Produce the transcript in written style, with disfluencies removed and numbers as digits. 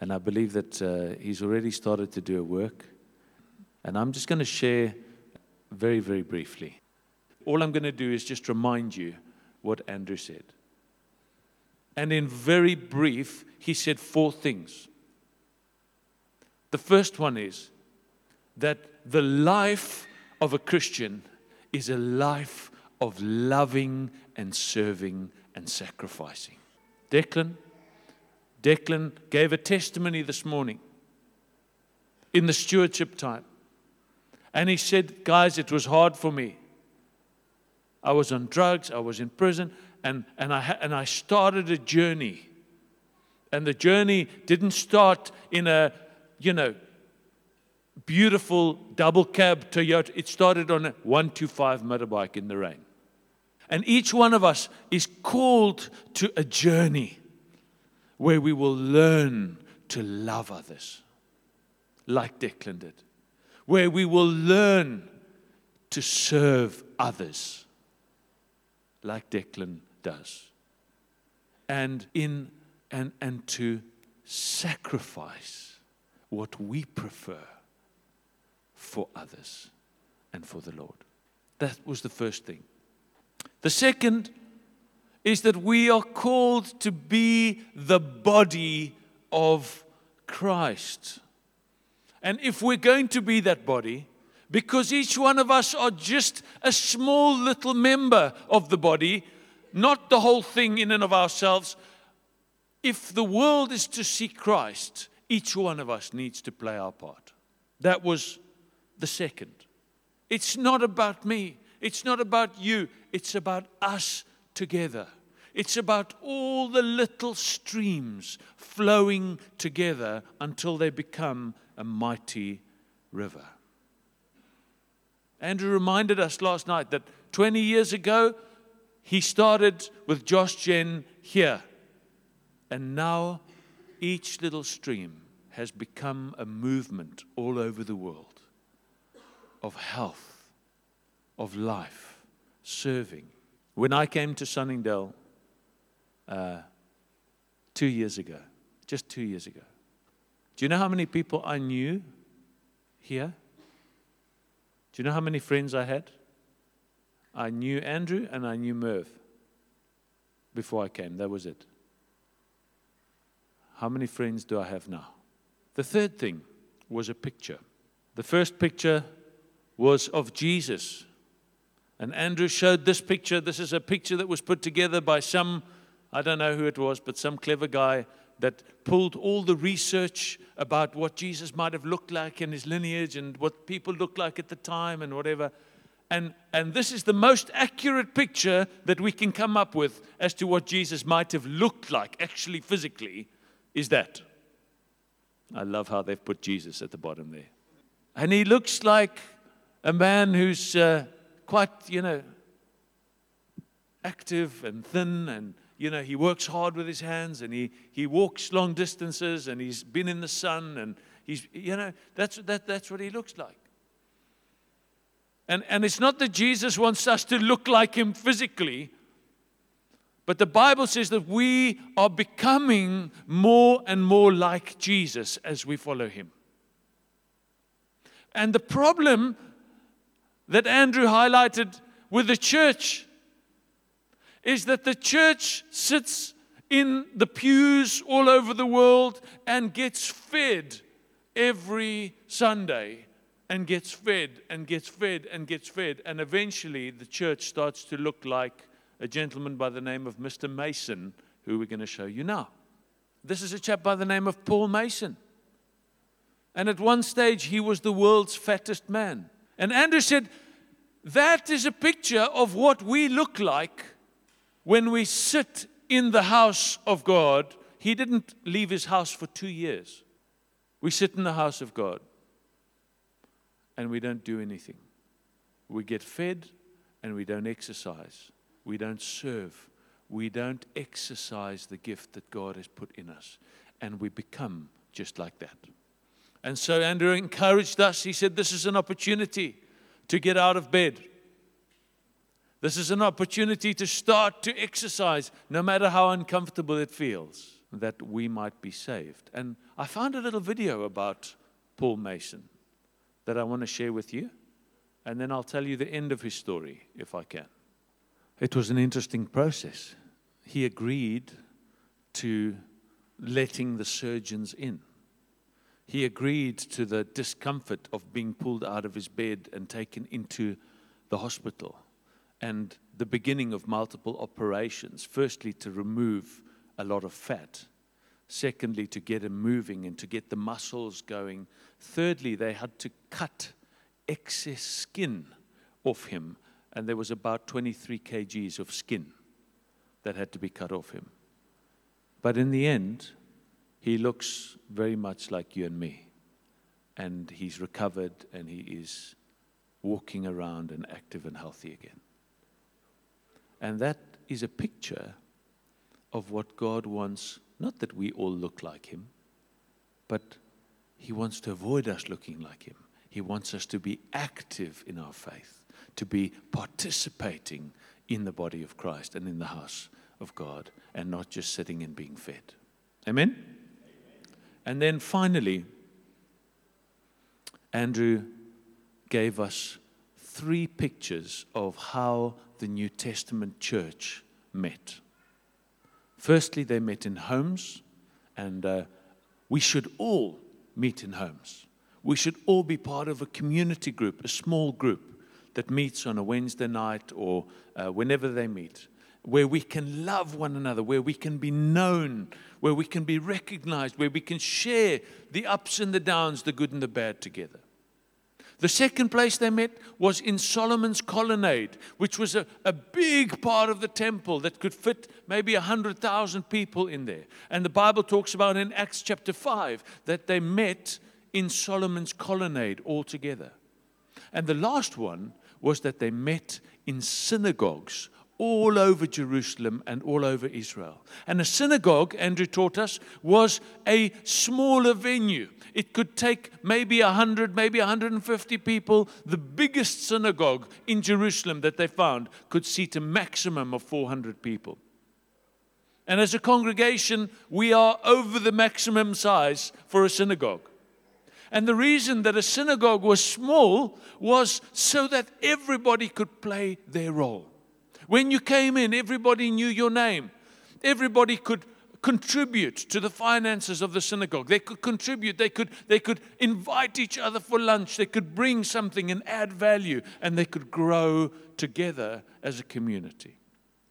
And I believe that he's already started to do a work. And I'm just going to share very, very briefly. All I'm going to do is just remind you what Andrew said. And in very brief, he said four things. The first one is that the life of a Christian is a life of loving and serving and sacrificing. Declan gave a testimony this morning in the stewardship time. And he said, guys, it was hard for me. I was on drugs, I was in prison, and I started a journey. And the journey didn't start in a, beautiful double cab Toyota. It started on a 125 motorbike in the rain. And each one of us is called to a journey where we will learn to love others, like Declan did. Where we will learn to serve others, like Declan does, and to sacrifice what we prefer for others and for the Lord. That was the first thing. The second is that we are called to be the body of Christ. And if we're going to be that body, because each one of us are just a small little member of the body, not the whole thing in and of ourselves, if the world is to see Christ, each one of us needs to play our part. That was the second. It's not about me. It's not about you. It's about us together. It's about all the little streams flowing together until they become a mighty river. Andrew reminded us last night that 20 years ago, he started with Josh Jen here. And now, each little stream has become a movement all over the world of health, of life, serving. When I came to Sunningdale 2 years ago, just 2 years ago, do you know how many people I knew here? Do you know how many friends I had? I knew Andrew and I knew Merv before I came. That was it. How many friends do I have now? The third thing was a picture. The first picture was of Jesus. And Andrew showed this picture. This is a picture that was put together by some, I don't know who it was, but some clever guy that pulled all the research about what Jesus might have looked like and his lineage and what people looked like at the time and whatever. And this is the most accurate picture that we can come up with as to what Jesus might have looked like, actually physically, is that. I love how they've put Jesus at the bottom there. And he looks like a man who's quite, active and thin and he works hard with his hands and he walks long distances and he's been in the sun and he's, that's what he looks like. And it's not that Jesus wants us to look like him physically, but the Bible says that we are becoming more and more like Jesus as we follow him. And the problem that Andrew highlighted with the church is that the church sits in the pews all over the world and gets fed every Sunday and gets fed and gets fed and gets fed. And eventually the church starts to look like a gentleman by the name of Mr. Mason, who we're going to show you now. This is a chap by the name of Paul Mason. And at one stage, he was the world's fattest man. And Andrew said, that is a picture of what we look like when we sit in the house of God. He didn't leave his house for 2 years. We sit in the house of God and we don't do anything. We get fed and we don't exercise. We don't serve. We don't exercise the gift that God has put in us. And we become just like that. And so Andrew encouraged us. He said, this is an opportunity to get out of bed. This is an opportunity to start to exercise, no matter how uncomfortable it feels. that we might be saved. And I found a little video about Paul Mason that I want to share with you, and then I'll tell you the end of his story, if I can. It was an interesting process. He agreed to letting the surgeons in. He agreed to the discomfort of being pulled out of his bed and taken into the hospital, and the beginning of multiple operations, firstly to remove a lot of fat, secondly to get him moving and to get the muscles going, thirdly they had to cut excess skin off him, and there was about 23 kgs of skin that had to be cut off him. But in the end, he looks very much like you and me, and he's recovered and he is walking around and active and healthy again. And that is a picture of what God wants, not that we all look like him, but he wants to avoid us looking like him. He wants us to be active in our faith, to be participating in the body of Christ and in the house of God, and not just sitting and being fed. Amen? Amen. And then finally, Andrew gave us 3 pictures of how the New Testament church met. Firstly, they met in homes, and we should all meet in homes. We should all be part of a community group, a small group that meets on a Wednesday night or whenever they meet, where we can love one another, where we can be known, where we can be recognized, where we can share the ups and the downs, the good and the bad together. The second place they met was in Solomon's colonnade, which was a big part of the temple that could fit maybe 100,000 people in there. And the Bible talks about in Acts chapter 5 that they met in Solomon's colonnade all together. And the last one was that they met in synagogues all over Jerusalem and all over Israel. And a synagogue, Andrew taught us, was a smaller venue. It could take maybe 100, maybe 150 people. The biggest synagogue in Jerusalem that they found could seat a maximum of 400 people. And as a congregation, we are over the maximum size for a synagogue. And the reason that a synagogue was small was so that everybody could play their role. When you came in, everybody knew your name. Everybody could contribute to the finances of the synagogue. They could contribute. They could invite each other for lunch. They could bring something and add value. And they could grow together as a community.